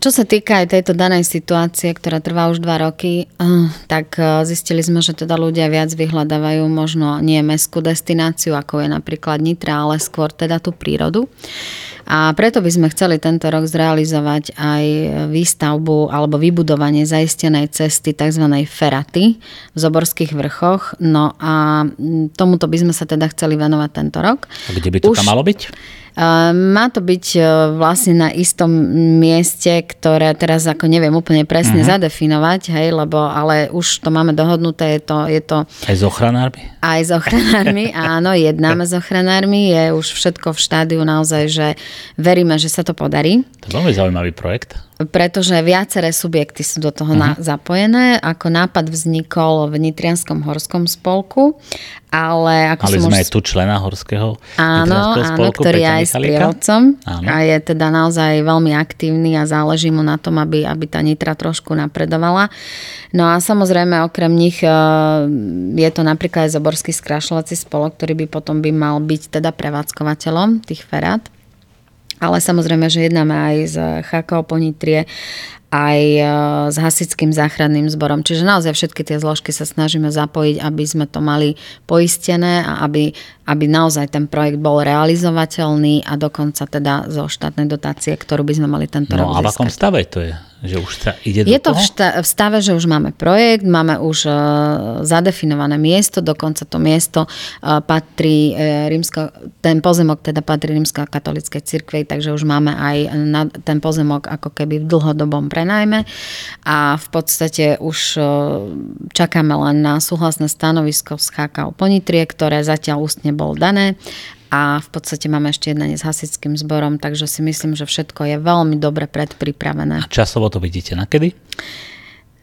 Čo sa týka aj tejto danej situácie, ktorá trvá už 2 roky, tak zistili sme, že teda ľudia viac vyhľadávajú možno nie mestskú destináciu, ako je napríklad Nitra, ale skôr teda tú prírodu. A preto by sme chceli tento rok zrealizovať aj výstavbu alebo vybudovanie zaistenej cesty tzv. Feraty v Zoborských vrchoch. No a tomuto by sme sa teda chceli venovať tento rok. A kde by to tam malo byť? Má to byť vlastne na istom mieste, ktoré teraz ako neviem úplne presne zadefinovať, hej, ale už to máme dohodnuté, je to... Aj s ochranármi? Aj s ochranármi, áno, jednáme s ochranármi, je už všetko v štádiu naozaj, že veríme, že sa to podarí. To je veľmi zaujímavý projekt. Pretože viaceré subjekty sú do toho zapojené. Ako nápad vznikol v Nitrianskom horskom spolku, ale... Ako mali sme aj tu člena horského nitrianského spolku, ktorý je aj sprievodcom a je teda naozaj veľmi aktívny a záleží mu na tom, aby tá Nitra trošku napredovala. No a samozrejme, okrem nich je to napríklad aj Zoborský skrašľovací spolok, ktorý by potom mal byť teda prevádzkovateľom tých ferát. Ale samozrejme, že jednáme aj z Chákov Ponitrie, aj s hasičským záchranným zborom. Čiže naozaj všetky tie zložky sa snažíme zapojiť, aby sme to mali poistené a aby naozaj ten projekt bol realizovateľný a dokonca teda zo štátnej dotácie, ktorú by sme mali tento rok získať. No a v akom stave to je? Že už sa ide do toho? Je to v stave, že už máme projekt, máme už zadefinované miesto, dokonca to miesto patrí ten pozemok teda patrí Rímskokatolíckej cirkvi, takže už máme aj ten pozemok ako keby v dlhodobom prenajme a v podstate už čakáme len na súhlasné stanovisko z Chákov Ponitrie, ktoré zatiaľ ústne bol dané a v podstate máme ešte jednanie s hasičským zborom, takže si myslím, že všetko je veľmi dobre predpripravené. A časovo to vidíte na kedy?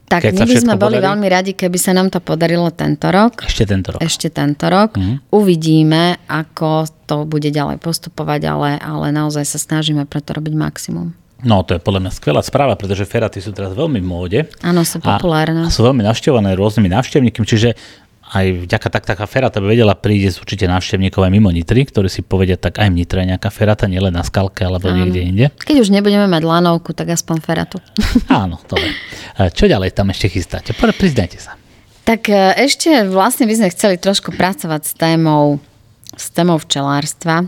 Tak my by sme boli veľmi radi, keby sa nám to podarilo tento rok. Ešte tento rok. Mm-hmm. Uvidíme, ako to bude ďalej postupovať, ale naozaj sa snažíme preto robiť maximum. No to je podľa mňa skvelá správa, pretože feraty sú teraz veľmi v móde. Áno, sú populárne. A sú veľmi navštevované rôznymi návštevníkmi, čiže aj vďaka taká ferata by vedela prísť určite návštevníkov aj mimo Nitry, ktorí si povedia, tak aj v Nitre je nejaká ferata, nielen na Skalke alebo niekde inde. Keď už nebudeme mať lanovku, tak aspoň feratu. Áno, to je. Čo ďalej tam ešte chystáte? Priznajte sa. Tak ešte vlastne by sme chceli trošku pracovať s témou včelárstva,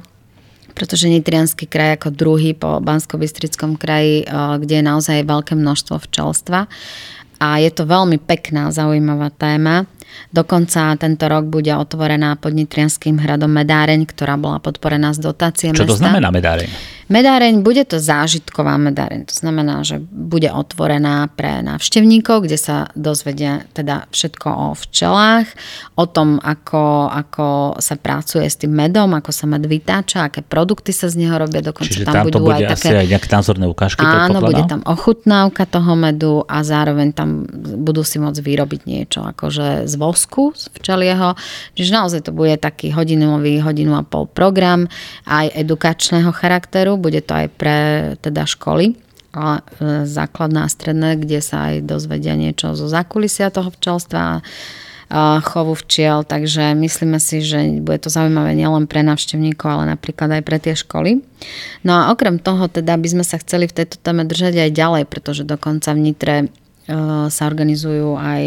pretože Nitriansky kraj ako druhý po Banskobystrickom kraji, kde je naozaj veľké množstvo včelstva. A je to veľmi pekná, zaujímavá téma. Dokonca tento rok bude otvorená pod Nitrianským hradom Medáreň, ktorá bola podporená z dotácie mesta. Čo to znamená Medáreň? Medáreň, bude to zážitková Medáreň. To znamená, že bude otvorená pre návštevníkov, kde sa dozvedia teda všetko o včelách, o tom, ako sa pracuje s tým medom, ako sa med vytáča, aké produkty sa z neho robia. Dokonca čiže tam budú bude aj také... Čiže tam bude asi aj nejaké názorné ukážky? Áno, bude tam ochutnávka toho medu a zároveň tam budú si môcť vyrobiť niečo akože z vosku, z včelieho. Čiže naozaj to bude taký hodinu a pol program aj edukačného charakteru. Bude to aj pre teda školy, ale základná a stredná, kde sa aj dozvedia niečo zo zákulisia toho včelstva a chovu včiel. Takže myslíme si, že bude to zaujímavé nielen pre návštevníkov, ale napríklad aj pre tie školy. No a okrem toho teda by sme sa chceli v tejto téme držať aj ďalej, pretože dokonca v Nitre sa organizujú aj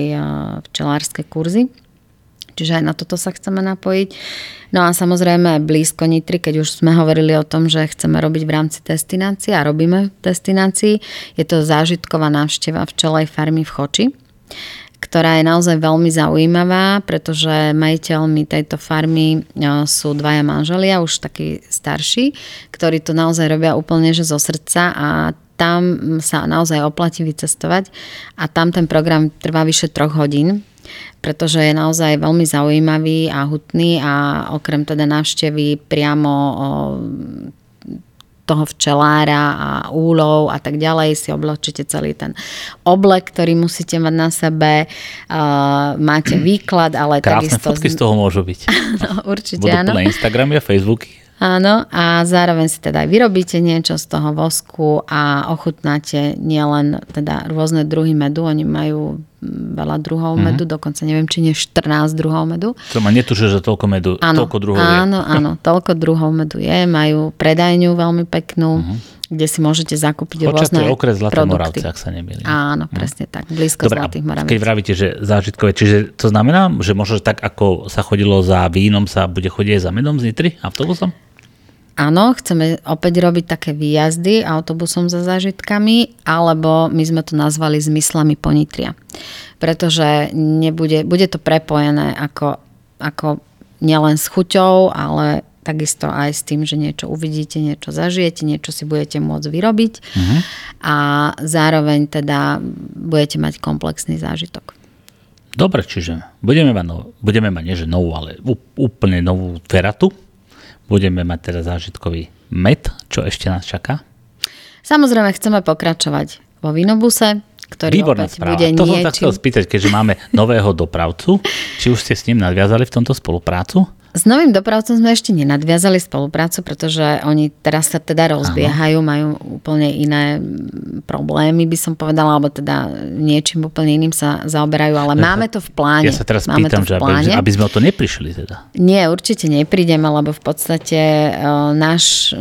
včelárske kurzy. Čiže aj na toto sa chceme napojiť. No a samozrejme blízko Nitry, keď už sme hovorili o tom, že chceme robiť v rámci destinácie a robíme v destinácii, je to zážitková návšteva včelej farmy v Choči, ktorá je naozaj veľmi zaujímavá, pretože majiteľmi tejto farmy sú dvaja manželia, už takí starší, ktorí to naozaj robia úplne že zo srdca a tam sa naozaj oplatí vycestovať a tam ten program trvá vyše 3 hodín, pretože je naozaj veľmi zaujímavý a hutný a okrem teda návštevy priamo toho včelára a úlov a tak ďalej si obločíte celý ten oblek, ktorý musíte mať na sebe. Máte výklad, ale krásne takisto... Krásne fotky z toho môžu byť. No, určite budú áno. Budú plné Instagramy a Facebooky. Áno, a zároveň si teda aj vyrobíte niečo z toho vosku a ochutnáte nielen teda rôzne druhy medu, oni majú veľa druhov medu, dokonca neviem, či nie 14 druhov medu. To ma netušie, že toľko medu, áno, toľko druhov je. Áno, toľko druhov medu je, majú predajňu veľmi peknú, kde si môžete zakúpiť rôzne produkty. Choča to je okres Zlaté Moravce, ak sa nemýlim. Áno, presne tak, blízko Zlatých Moraviec. Keď vravíte, že zážitkové, čiže to znamená, že možno tak, ako sa chodilo za vínom, sa bude chodiť za medom z Nitry autobusom? Áno, chceme opäť robiť také výjazdy autobusom za zážitkami, alebo my sme to nazvali zmyslami Ponitria. Pretože bude to prepojené ako nielen s chuťou, ale takisto aj s tým, že niečo uvidíte, niečo zažijete, niečo si budete môcť vyrobiť a zároveň teda budete mať komplexný zážitok. Dobre, čiže budeme mať nie že novú, ale úplne novú feratu. Budeme mať teda zážitkový med, čo ešte nás čaká? Samozrejme, chceme pokračovať vo Vínobuse, ktorý výborná opäť správa. Bude niečím. To som tak chcel spýtať, keďže máme nového dopravcu. Či už ste s ním nadviazali v tomto spoluprácu? S novým dopravcom sme ešte nenadviazali spoluprácu, pretože oni teraz sa teda rozbiehajú, majú úplne iné problémy, by som povedala, alebo teda niečím úplne iným sa zaoberajú, ale máme to v pláne. Ja sa teraz pýtam, že aby sme o to neprišli teda. Nie, určite neprídeme, lebo v podstate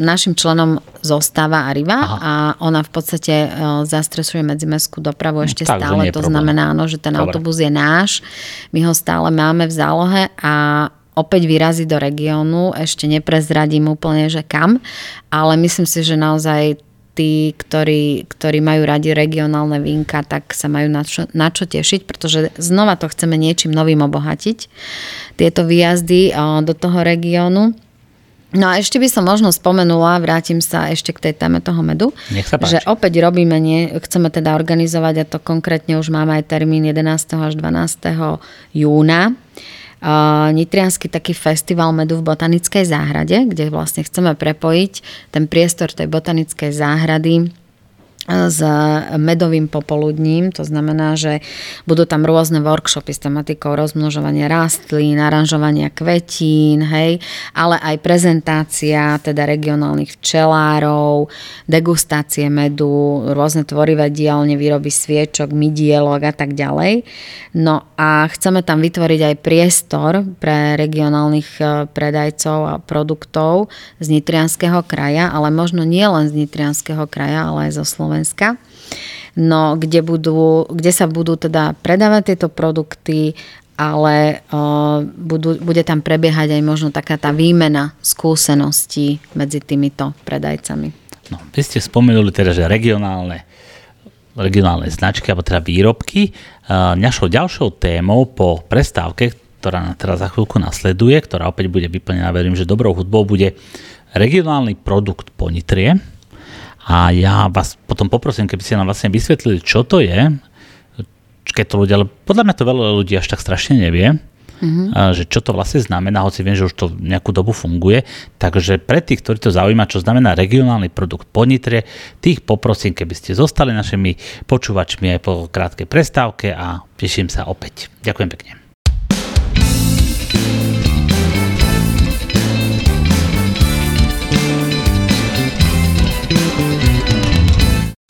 našim členom zostáva Ariva a ona v podstate zastresuje medzimestskú dopravu ešte tak, stále, to znamená, že ten autobus je náš, my ho stále máme v zálohe a opäť vyrazí do regiónu, ešte neprezradím úplne, že kam, ale myslím si, že naozaj tí, ktorí majú radi regionálne vínka, tak sa majú na čo tešiť, pretože znova to chceme niečím novým obohatiť, tieto výjazdy do toho regiónu. No a ešte by som možno spomenula, vrátim sa ešte k tej téme toho medu, že opäť chceme teda organizovať, a to konkrétne už máme aj termín 11. až 12. júna, nitriansky taký festival medu v botanickej záhrade, kde vlastne chceme prepojiť ten priestor tej botanickej záhrady s medovým popoludním. To znamená, že budú tam rôzne workshopy s tematikou rozmnožovania rastlín, aranžovania kvetín, hej, ale aj prezentácia teda regionálnych včelárov, degustácie medu, rôzne tvorivé dielne, výroby sviečok, mydielok a tak ďalej. No a chceme tam vytvoriť aj priestor pre regionálnych predajcov a produktov z Nitrianskeho kraja, ale možno nie len z Nitrianskeho kraja, ale aj zo Slovenska. No, kde sa budú teda predávať tieto produkty, ale bude tam prebiehať aj možno taká tá výmena skúseností medzi týmito predajcami. No, vy ste spomenuli teda, že regionálne značky alebo teda výrobky. Našou ďalšou témou po prestávke, ktorá teraz za chvíľku nasleduje, ktorá opäť bude vyplnená, verím, že dobrou hudbou, bude regionálny produkt Ponitrie. A ja vás potom poprosím, keby ste nám vlastne vysvetlili, čo to je, keď to ľudia, ale podľa mňa to veľa ľudí až tak strašne nevie, že čo to vlastne znamená, hoci viem, že už to nejakú dobu funguje. Takže pre tých, ktorí to zaujíma, čo znamená regionálny produkt Ponitrie, tých poprosím, keby ste zostali našimi počúvačmi aj po krátkej prestávke a teším sa opäť. Ďakujem pekne.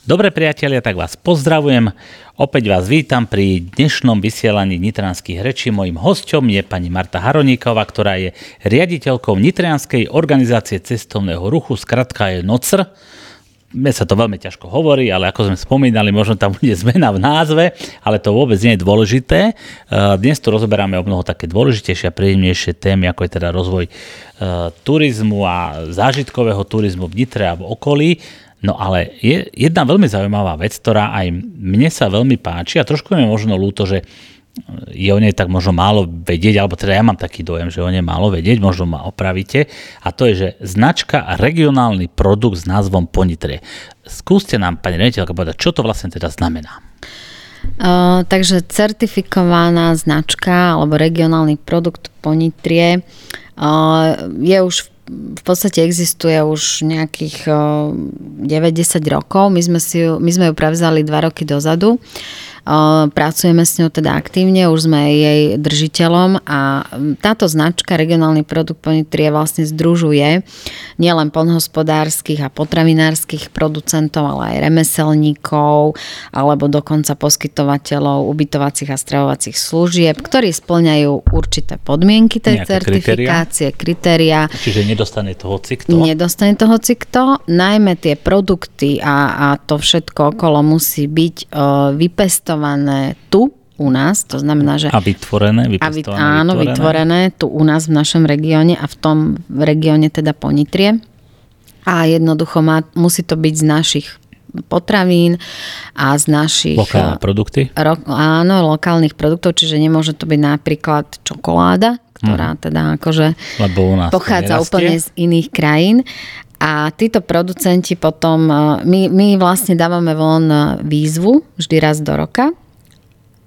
Dobre priatelia, tak vás pozdravujem. Opäť vás vítam pri dnešnom vysielaní Nitrianskych rečí. Mojím hosťom je pani Marta Haroníková, ktorá je riaditeľkou Nitrianskej organizácie cestovného ruchu, skratka je NOCR. Mne sa to veľmi ťažko hovorí, ale ako sme spomínali, možno tam bude zmena v názve, ale to vôbec nie je dôležité. Dnes tu rozoberáme o mnoho také dôležitejšie a príjemnejšie témy, ako je teda rozvoj turizmu a zážitkového turizmu v Nitre a v okolí. No ale je jedna veľmi zaujímavá vec, ktorá aj mne sa veľmi páči a trošku mi možno ľúto, že je o nej tak možno málo vedieť, alebo teda ja mám taký dojem, že o nej málo vedieť, možno ma opravíte, a to je, že značka a regionálny produkt s názvom Ponitrie. Skúste nám, pani riaditeľka, povedať, čo to vlastne teda znamená. Takže certifikovaná značka alebo regionálny produkt Ponitrie je už v podstate existuje už nejakých 90 rokov. My sme ju prevzali 2 roky dozadu. Pracujeme s ňou teda aktívne, už sme jej držiteľom a táto značka regionálny produkt Ponitrie vlastne združuje nielen poľnohospodárskych a potravinárskych producentov, ale aj remeselníkov alebo dokonca poskytovateľov ubytovacích a stravovacích služieb, ktorí spĺňajú určité podmienky tej certifikácie, kritériá. Čiže nedostane to hocikto? Nedostane to hocikto, najmä tie produkty a to všetko okolo musí byť vypestované tu u nás, to znamená, že... A vytvorené, vypestované, áno, vytvorené tu u nás v našom regióne a v tom regióne teda Ponitrie. A jednoducho musí to byť z našich potravín a z našich... Lokálne produkty? Áno, lokálnych produktov, čiže nemôže to byť napríklad čokoláda, ktorá teda akože pochádza úplne z iných krajín. A títo producenti potom, my vlastne dávame von výzvu vždy raz do roka,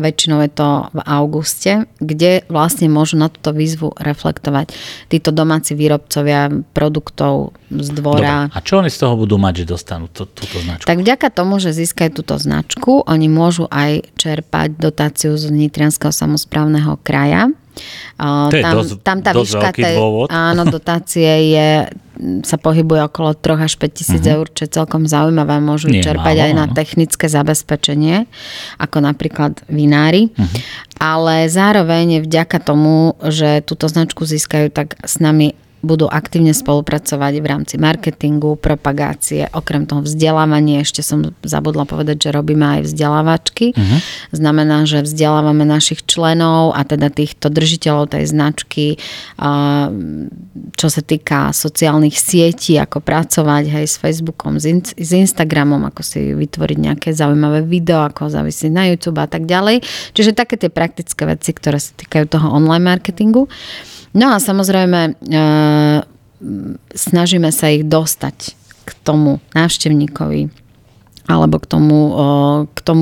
väčšinou je to v auguste, kde vlastne môžu na túto výzvu reflektovať títo domáci výrobcovia produktov z dvora. Dobre. A čo oni z toho budú mať, že dostanú túto značku? Tak vďaka tomu, že získajú túto značku, oni môžu aj čerpať dotáciu z Nitrianskeho samosprávneho kraja. To je tam tá výška tej dotácie je, sa pohybuje okolo 3 až 5 tisíc eur, čo je celkom zaujímavé. Môžu čerpať aj na technické zabezpečenie, ako napríklad vinári. Ale zároveň vďaka tomu, že túto značku získajú, tak s nami budú aktívne spolupracovať v rámci marketingu, propagácie, okrem toho vzdelávania. Ešte som zabudla povedať, že robíme aj vzdelávačky. Znamená, že vzdelávame našich členov a teda týchto držiteľov tej značky, čo sa týka sociálnych sietí, ako pracovať aj s Facebookom, s Instagramom, ako si vytvoriť nejaké zaujímavé video, ako závisí na YouTube a tak ďalej. Čiže také tie praktické veci, ktoré sa týkajú toho online marketingu. No a samozrejme snažíme sa ich dostať k tomu návštevníkovi, alebo k tomu,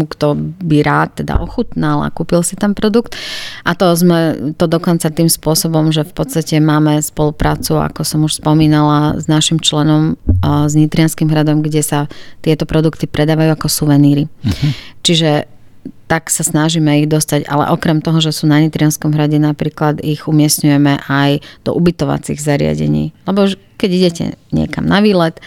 kto by rád teda ochutnal a kúpil si ten produkt. A to sme to dokonca tým spôsobom, že v podstate máme spoluprácu, ako som už spomínala, s našim členom, s Nitrianskym hradom, kde sa tieto produkty predávajú ako suveníry. Uh-huh. Čiže tak sa snažíme ich dostať, ale okrem toho, že sú na Nitrianskom hrade, napríklad ich umiestňujeme aj do ubytovacích zariadení. Lebo keď idete niekam na výlet,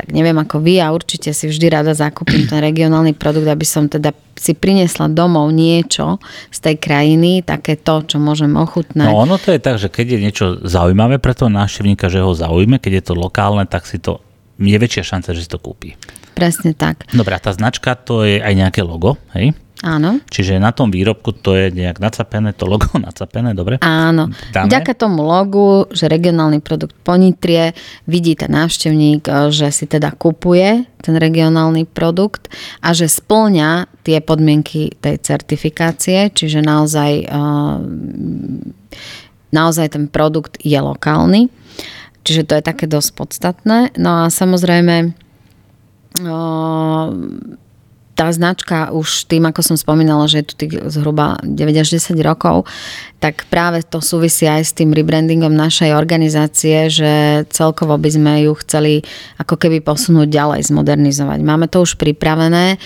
tak neviem ako vy, a určite si vždy rada zakúpim ten regionálny produkt, aby som teda si priniesla domov niečo z tej krajiny, také to, čo môžem ochutnať. No ono to je tak, že keď je niečo zaujímavé pre toho návštevníka, že ho zaujíme, keď je to lokálne, tak si to je väčšia šanca, že si to kúpi. Presne tak. Dobre, a tá značka, to je aj nejaké logo, hej? Áno. Čiže na tom výrobku to je nejak nacapené, to logo nacapené, dobre? Áno. Vďaka tomu logu, že regionálny produkt Ponitrie, vidí ten návštevník, že si teda kupuje ten regionálny produkt a že spĺňa tie podmienky tej certifikácie, čiže naozaj ten produkt je lokálny. Čiže to je také dosť podstatné. No a samozrejme tá značka už tým, ako som spomínala, že je tu tých zhruba 9 až 10 rokov, tak práve to súvisí aj s tým rebrandingom našej organizácie, že celkovo by sme ju chceli ako keby posunúť ďalej, zmodernizovať. Máme to už pripravené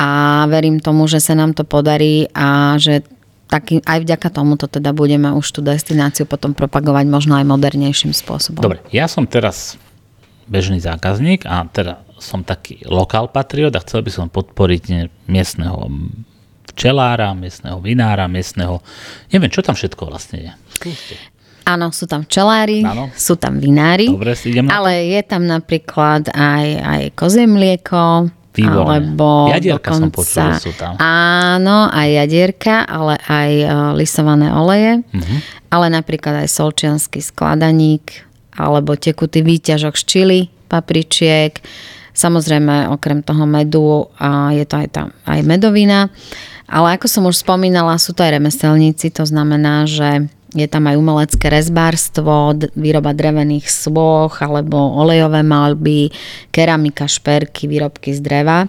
a verím tomu, že sa nám to podarí a že taký, aj vďaka tomuto teda budeme už tú destináciu potom propagovať možno aj modernejším spôsobom. Dobre, ja som teraz bežný zákazník a teda som taký lokál patriot a chcel by som podporiť miestneho včelára, miestneho vinára, miestneho... Neviem, čo tam všetko vlastne je. Áno, sú tam včelári, sú tam vinári. Dobre, ale je tam napríklad aj kozie mlieko, alebo jadierka dokonca, som počula, sú tam. Áno, aj jadierka, ale aj lisované oleje, ale napríklad aj solčiansky skladaník, alebo tekutý výťažok z čili, papričiek. Samozrejme, okrem toho medu a je to aj medovina. Ale ako som už spomínala, sú to aj remeselníci, to znamená, že je tam aj umelecké rezbárstvo, výroba drevených sôch alebo olejové maľby, keramika, šperky, výrobky z dreva.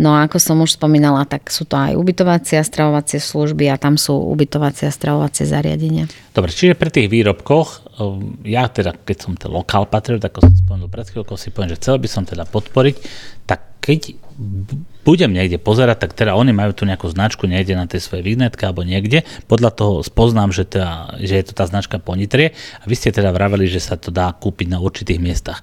No a ako som už spomínala, tak sú to aj ubytovacie a stravovacie služby a tam sú ubytovacie a stravovacie zariadenia. Dobre, čiže pri tých výrobkoch, ja teda, keď som ten lokál patriot, ako som spomenul pred chvíľkou, si poviem, že chcel by som teda podporiť, tak keď budem niekde pozerať, tak teda oni majú tu nejakú značku niekde na tej svojej vignetke alebo niekde. Podľa toho spoznám, že je to tá značka Ponitrie. A vy ste teda vraveli, že sa to dá kúpiť na určitých miestach.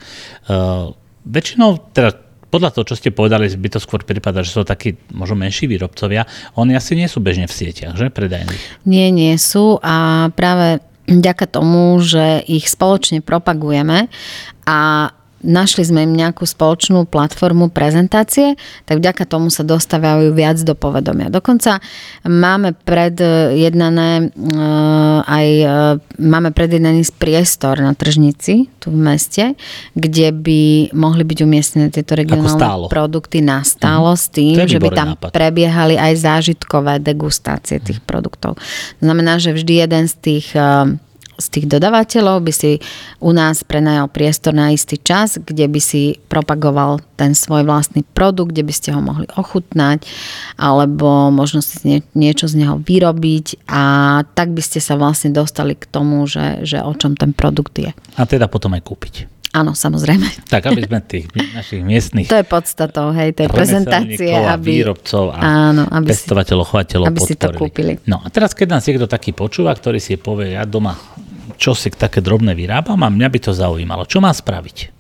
Väčšinou, teda podľa toho, čo ste povedali, by to skôr prípada, že sú takí možno menší výrobcovia. Oni asi nie sú bežne v sieťach, že? Predajných. Nie sú a práve vďaka tomu, že ich spoločne propagujeme a našli sme im nejakú spoločnú platformu prezentácie, tak vďaka tomu sa dostávajú viac do povedomia. Dokonca máme predjednaný priestor na tržnici tu v meste, kde by mohli byť umiestnené tieto regionálne produkty nastálo s tým, že by tam prebiehali aj zážitkové degustácie tých produktov. To znamená, že vždy jeden z tých dodávateľov by si u nás prenajal priestor na istý čas, kde by si propagoval ten svoj vlastný produkt, kde by ste ho mohli ochutnať, alebo možno si niečo z neho vyrobiť a tak by ste sa vlastne dostali k tomu, že o čom ten produkt je. A teda potom aj kúpiť. Áno, samozrejme. Tak, aby sme tých našich miestnych... To je podstatou, hej, tej prezentácie, aby... výrobcov a pestovateľov, chovateľov podporili. Aby si to kúpili. No a teraz, keď nás niekto taký počúva, ktorý si povie, ja doma čo si také drobné vyrábam a mňa by to zaujímalo. Čo má spraviť?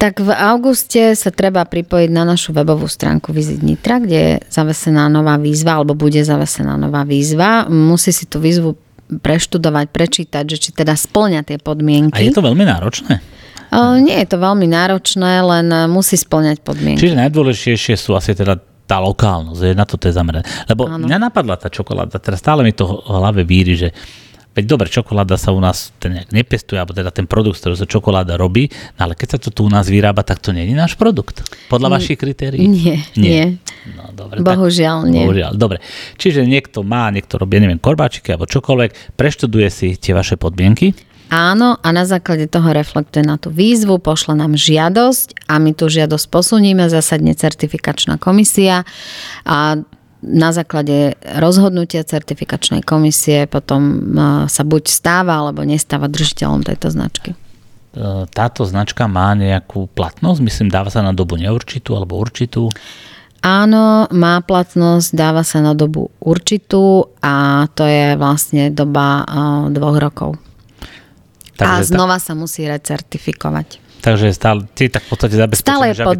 Tak v auguste sa treba pripojiť na našu webovú stránku Visit Nitra, kde je zavesená nová výzva, alebo bude zavesená nová výzva. Musí si tú výzvu preštudovať, prečítať, že či teda spĺňa tie podmienky. A je to veľmi náročné? Nie je to veľmi náročné, len musí spĺňať podmienky. Čiže najdôležitejšie sú asi teda tá lokálnosť, je na to je zamerané. Lebo mňa napadla tá čokoláda, teraz stále mi to v hlave víri, že veď dobre, čokoláda sa u nás nejak nepestuje, alebo teda ten produkt, ktorý sa čokoláda robí, no ale keď sa to tu u nás vyrába, tak to nie je náš produkt. Podľa vašich kritérií? Nie. No, dobre, bohužiaľ tak, nie. Bohužiaľ, dobre. Čiže niekto robí, neviem, korbáčiky alebo čokoľvek, preštuduje si tie vaše podmienky. áno a na základe toho reflektuje na tú výzvu, pošle nám žiadosť a my tú žiadosť posunieme, zasadne certifikačná komisia a na základe rozhodnutia certifikačnej komisie potom sa buď stáva alebo nestáva držiteľom tejto značky. Táto značka má nejakú platnosť? Myslím, dáva sa na dobu neurčitú alebo určitú? Áno, má platnosť, dáva sa na dobu určitú a to je vlastne doba 2 rokov. Takže a znova sa musí recertifikovať. Takže stále, ty tak v podstate zabezpečuješ, že aby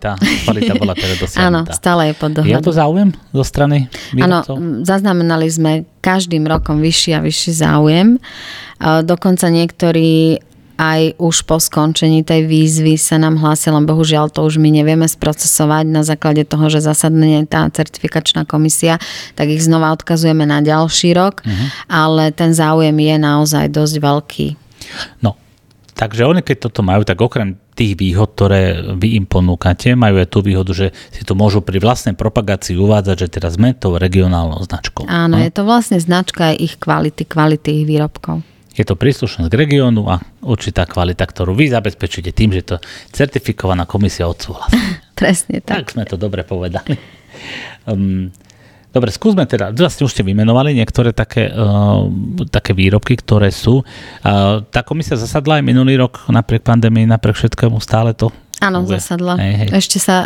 tá kvalita bola teda dosiahnutá. Áno, stále je pod dohľadom. Je to záujem zo strany výrobcov? Áno, zaznamenali sme každým rokom vyšší a vyšší záujem. Dokonca niektorí aj už po skončení tej výzvy sa nám hlási, len bohužiaľ to už my nevieme sprocesovať na základe toho, že zasadne tá certifikačná komisia, tak ich znova odkazujeme na ďalší rok, ale ten záujem je naozaj dosť veľký. No, takže oni keď toto majú, tak okrem tých výhod, ktoré vy im ponúkate, majú aj tú výhodu, že si to môžu pri vlastnej propagácii uvádzať, že teraz sme tou regionálnou značkou. Áno, je to vlastne značka aj ich kvality ich výrobkov. Je to príslušnosť k regiónu a určitá kvalita, ktorú vy zabezpečíte tým, že to certifikovaná komisia odsúhlasí. Presne tak. Tak sme to dobre povedali. Dobre, skúsme teda, vlastne už ste vymenovali niektoré také výrobky, ktoré sú. Tá komisia zasadla aj minulý rok, napriek pandémii, napriek všetkému, stále to. Áno, zasadla. Hej.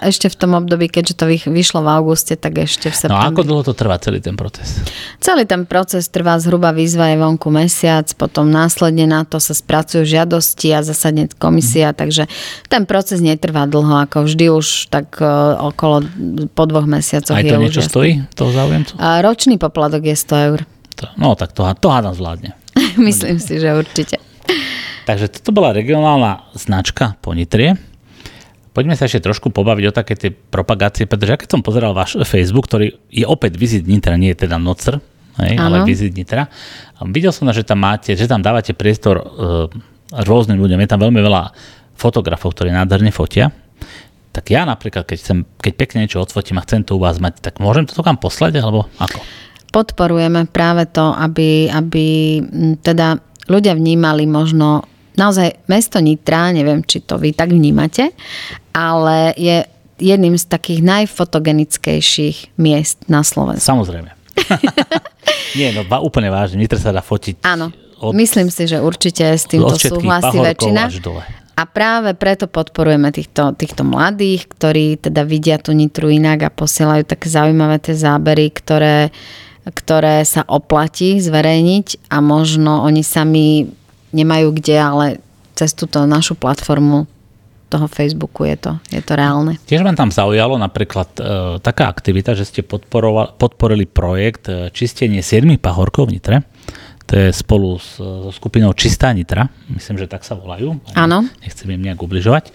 Ešte v tom období, keďže to vyšlo v auguste, tak ešte v septembri. No a ako dlho to trvá celý ten proces? Celý ten proces trvá zhruba, výzva je vonku mesiac, potom následne na to sa spracujú žiadosti a zasadne komisia, takže ten proces netrvá dlho, ako vždy už tak okolo po 2 mesiacoch. Aj to niečo stojí toho záujemcu? Ročný poplatok je 100 eur. No tak to hádam zvládne. Myslím si, že určite. Takže toto bola regionálna značka Ponitrie. Poďme sa ešte trošku pobaviť o také tie propagácie, pretože keď som pozeral váš Facebook, ktorý je opäť Visit Nitra, nie je teda NOCR, ale Visit Nitra. A videl som, že tam máte, že tam dávate priestor rôznym ľuďom. Je tam veľmi veľa fotografov, ktorí nádherne fotia. Tak ja napríklad, keď pekne niečo odfotím a chcem to u vás mať, tak môžem to kam poslať, alebo ako? Podporujeme práve to, aby teda ľudia vnímali možno. Naozaj mesto Nitra, neviem, či to vy tak vnímate, ale je jedným z takých najfotogenickejších miest na Slovensku. Samozrejme. Nie, no úplne vážne, Nitra sa dá fotiť. Áno, myslím si, že určite s týmto súhlasí väčšina. A práve preto podporujeme týchto mladých, ktorí teda vidia tú Nitru inak a posielajú také zaujímavé tie zábery, ktoré sa oplatí zverejniť a možno oni sami nemajú kde, ale cez túto našu platformu toho Facebooku je to reálne. Tiež vám tam zaujalo napríklad taká aktivita, že ste podporili projekt čistenie 7 pahorkov v Nitre. To je spolu so skupinou Čistá Nitra. Myslím, že tak sa volajú. Áno. Nechcem im nejak ubližovať.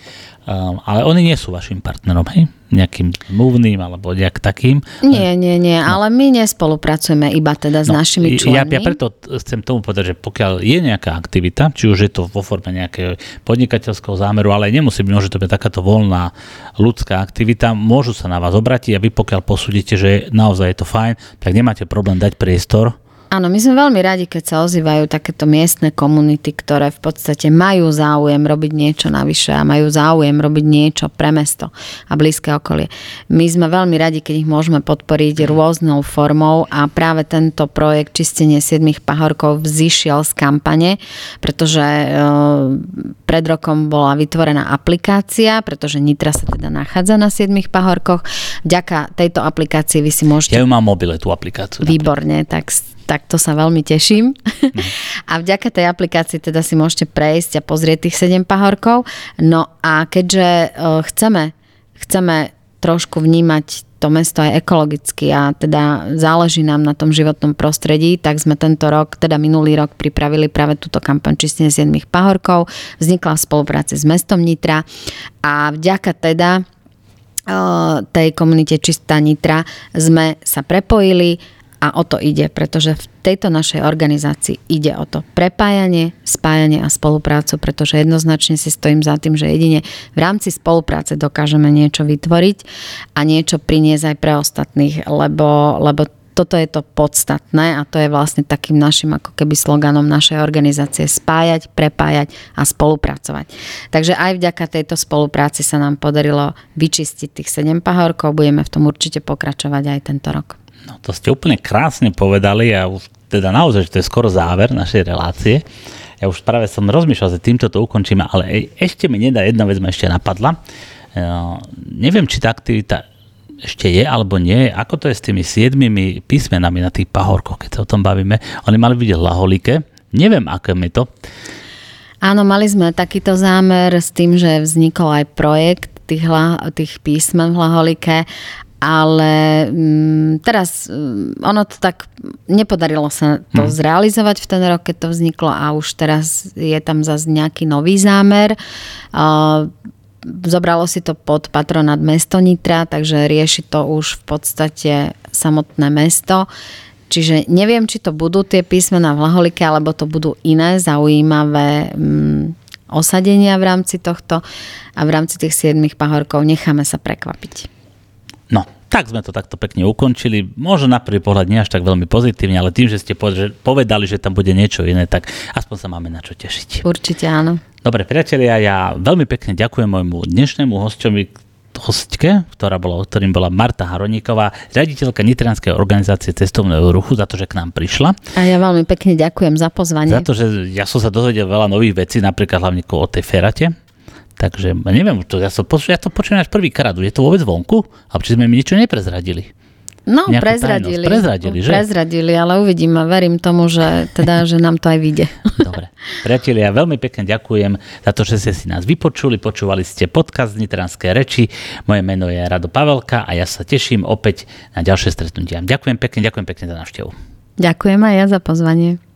Ale oni nie sú vašim partnerom, hej? Nejakým mluvným alebo nejak takým. Nie, no. Ale my nespolupracujeme iba teda s našimi členmi. Ja preto chcem tomu povedať, že pokiaľ je nejaká aktivita, či už je to vo forme nejakého podnikateľského zámeru, ale nemusí byť, že to je takáto voľná ľudská aktivita, môžu sa na vás obrátiť a vy pokiaľ posúdite, že naozaj je to fajn, tak nemáte problém dať priestor. Áno, my sme veľmi radi, keď sa ozývajú takéto miestne komunity, ktoré v podstate majú záujem robiť niečo navyše a majú záujem robiť niečo pre mesto a blízke okolie. My sme veľmi radi, keď ich môžeme podporiť rôznou formou a práve tento projekt Čistenie 7 pahorkov vzišiel z kampane, pretože pred rokom bola vytvorená aplikácia, pretože Nitra sa teda nachádza na 7 pahorkoch. Vďaka tejto aplikácii vy si môžete... Ja ju mám mobile, tú aplikáciu. Výborne, tak to sa veľmi teším. A vďaka tej aplikácii teda si môžete prejsť a pozrieť tých 7 pahorkov. No a keďže chceme trošku vnímať to mesto aj ekologicky a teda záleží nám na tom životnom prostredí, tak sme minulý rok pripravili práve túto kampaň Čistenie 7 pahorkov. Vznikla v spolupráci s mestom Nitra a vďaka teda tej komunite Čistá Nitra sme sa prepojili. A o to ide, pretože v tejto našej organizácii ide o to prepájanie, spájanie a spoluprácu, pretože jednoznačne si stojím za tým, že jedine v rámci spolupráce dokážeme niečo vytvoriť a niečo priniesť aj pre ostatných, lebo toto je to podstatné a to je vlastne takým našim ako keby sloganom našej organizácie: spájať, prepájať a spolupracovať. Takže aj vďaka tejto spolupráci sa nám podarilo vyčistiť tých 7 pahorkov, budeme v tom určite pokračovať aj tento rok. No to ste úplne krásne povedali a už teda naozaj, že to je skoro záver našej relácie. Ja už práve som rozmýšľal, že týmto to ukončíme, ale ešte mi nedá, jedna vec ma ešte napadla. Neviem, či tá aktivita ešte je alebo nie. Ako to je s tými 7 písmenami na tých pahorkoch, keď sa o tom bavíme? Oni mali byť v Laholike. Neviem, aké mi to. Áno, mali sme takýto zámer s tým, že vznikol aj projekt tých písmen v Laholike, ale teraz ono to tak nepodarilo sa to zrealizovať v ten rok, keď to vzniklo, a už teraz je tam zase nejaký nový zámer. Zobralo si to pod patronát mesto Nitra, takže rieši to už v podstate samotné mesto. Čiže neviem, či to budú tie písmená v Laholike, alebo to budú iné zaujímavé osadenia v rámci tohto a v rámci tých 7 pahorkov. Necháme sa prekvapiť. No, tak sme to takto pekne ukončili. Možno na prvý pohľad nie až tak veľmi pozitívne, ale tým, že ste povedali, že tam bude niečo iné, tak aspoň sa máme na čo tešiť. Určite áno. Dobre, priatelia, ja veľmi pekne ďakujem môjmu dnešnému hostke, ktorým bola Marta Haroníková, riaditeľka Nitrianskej organizácie cestovného ruchu, za to, že k nám prišla. A ja veľmi pekne ďakujem za pozvanie. Za to, že ja som sa dozvedel veľa nových vecí, napríklad hlavne o tej ferate. Takže neviem, ja to počujem až prvýkrát. Je to vôbec vonku? A či sme mi niečo neprezradili? No, prezradili, ale uvidíme. Verím tomu, že že nám to aj vyjde. Dobre. Priatelia, ja veľmi pekne ďakujem za to, že ste si nás vypočuli. Počúvali ste podcast Nitrianske reči. Moje meno je Rado Pavelka a ja sa teším opäť na ďalšie stretnutia. Ďakujem pekne za návštevu. Ďakujem aj ja za pozvanie.